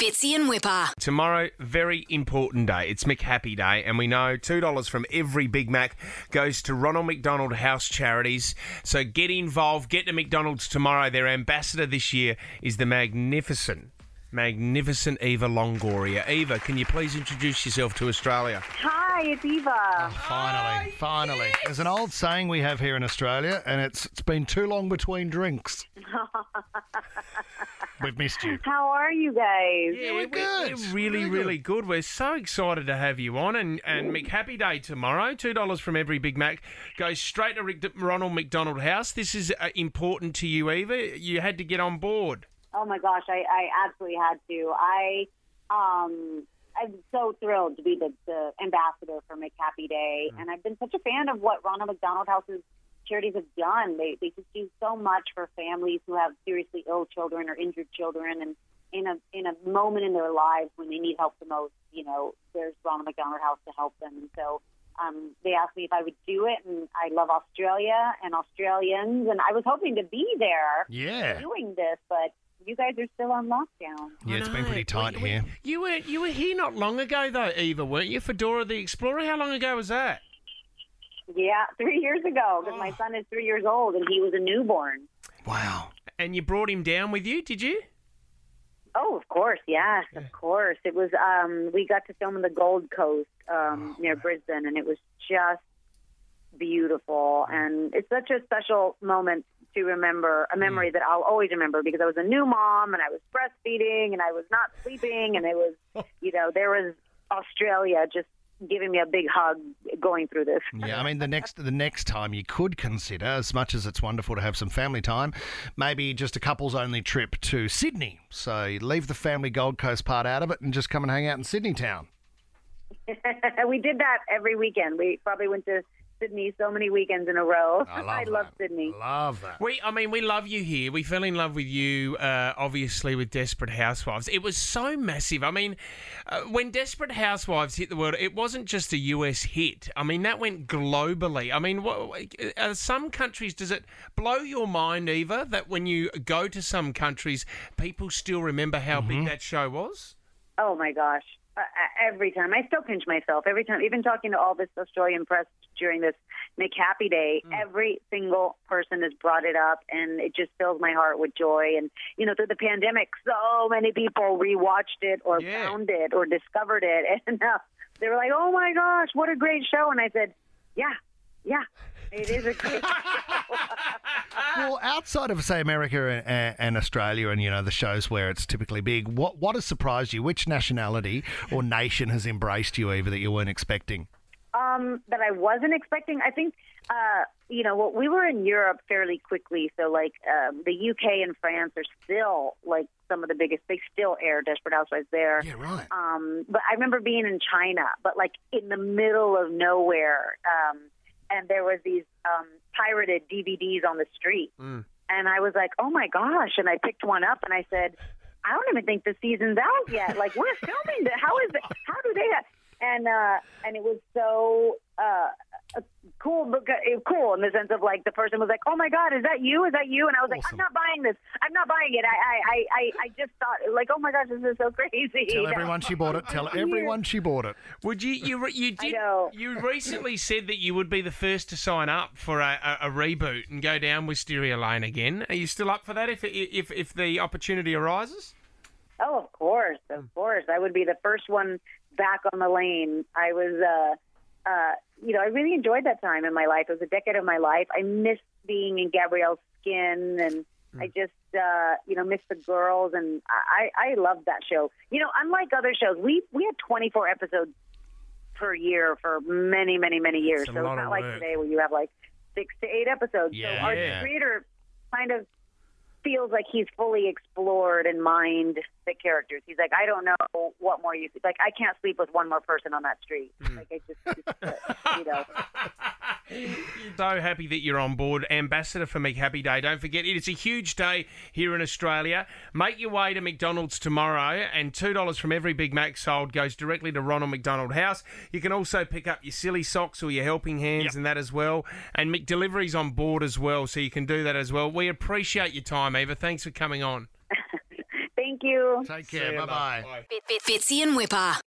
Fitzy and Wippa. Tomorrow, very important day. It's McHappy Day, and we know $2 from every Big Mac goes to Ronald McDonald House Charities. So get involved, get to McDonald's tomorrow. Their ambassador this year is the magnificent Eva Longoria. Eva, can you please introduce yourself to Australia? Hi, it's Eva. Finally. Yes. There's an old saying we have here in Australia, and it's been too long between drinks. We've missed you. How are you guys? Yeah, we're good. We're really good. We're so excited to have you on. And McHappy Day tomorrow. $2 from every Big Mac goes straight to Ronald McDonald House. This is important to you, Eva. You had to get on board. Oh, my gosh, I absolutely had to. I'm so thrilled to be the ambassador for McHappy Day, and I've been such a fan of what Ronald McDonald House's charities have done. They just do so much for families who have seriously ill children or injured children, and in a moment in their lives when they need help the most, you know, there's Ronald McDonald House to help them. And so they asked me if I would do it, and I love Australia and Australians, and I was hoping to be there doing this, but you guys are still on lockdown. Yeah, it's been pretty tight here. You were here not long ago, though, Eva, weren't you, for Dora the Explorer? How long ago was that? Yeah, 3 years ago, because my son is 3 years old, and he was a newborn. Wow. And you brought him down with you, did you? Oh, of course, of course. It was, we got to film in the Gold Coast near Brisbane, and it was just beautiful, and it's such a special moment to remember, a memory that I'll always remember, because I was a new mom and I was breastfeeding and I was not sleeping, and it was, you know, there was Australia just giving me a big hug going through this. Yeah, I mean, the next time you could consider, as much as it's wonderful to have some family time, maybe just a couples only trip to Sydney. So you leave the family Gold Coast part out of it and just come and hang out in Sydney town. We did that every weekend. We probably went to Sydney so many weekends in a row. I love Sydney. Love that. We love you here. We fell in love with you, obviously, with Desperate Housewives. It was so massive. I mean, when Desperate Housewives hit the world, it wasn't just a US hit. I mean, that went globally. I mean, some countries, does it blow your mind, Eva, that when you go to some countries, people still remember how big that show was? Oh, my gosh. Every time. I still pinch myself every time, even talking to all this Australian press during this McHappy Day, every single person has brought it up, and it just fills my heart with joy. And, you know, through the pandemic, so many people rewatched it or found it or discovered it. And they were like, oh, my gosh, what a great show. And I said, yeah. It is a great show. Well, outside of, say, America and Australia and, you know, the shows where it's typically big, what has surprised you? Which nationality or nation has embraced you, Eva, that you weren't expecting? That I wasn't expecting? I think, you know, we were in Europe fairly quickly, so, like, the UK and France are still, like, some of the biggest. They still air Desperate Housewives there. Yeah, right. But I remember being in China, but, like, in the middle of nowhere, and there was these pirated DVDs on the street. And I was like, oh, my gosh. And I picked one up, and I said, I don't even think the season's out yet. Like, we're filming this. How do they have? And it was so cool in the sense of, like, the person was like, oh, my God, is that you? Is that you? And I was like, I'm not buying this. I'm not buying it. I just thought, like, oh, my gosh, this is so crazy. Tell everyone she bought it. Tell everyone she bought it. Would you recently said that you would be the first to sign up for a reboot and go down Wisteria Lane again. Are you still up for that if the opportunity arises? Oh, of course. Of course. I would be the first one back on the lane. I was, you know, I really enjoyed that time in my life. It was a decade of my life. I missed being in Gabrielle's skin, and I just, you know, missed the girls, and I loved that show. You know, unlike other shows, we had 24 episodes per year for many, many, many years. So it's not like today where you have like 6 to 8 episodes. Yeah, so our creator kind of feels like he's fully explored and mined the characters. He's like, I don't know what more you could. Like, I can't sleep with one more person on that street. Like, I just you know. So happy that you're on board, ambassador for McHappy Day. Don't forget, it is a huge day here in Australia. Make your way to McDonald's tomorrow, and $2 from every Big Mac sold goes directly to Ronald McDonald House. You can also pick up your silly socks or your helping hands and that as well. And McDelivery's on board as well, so you can do that as well. We appreciate your time, Eva. Thanks for coming on. Thank you. you. Take care. Bye-bye. Bye. Fitzy and Wippa.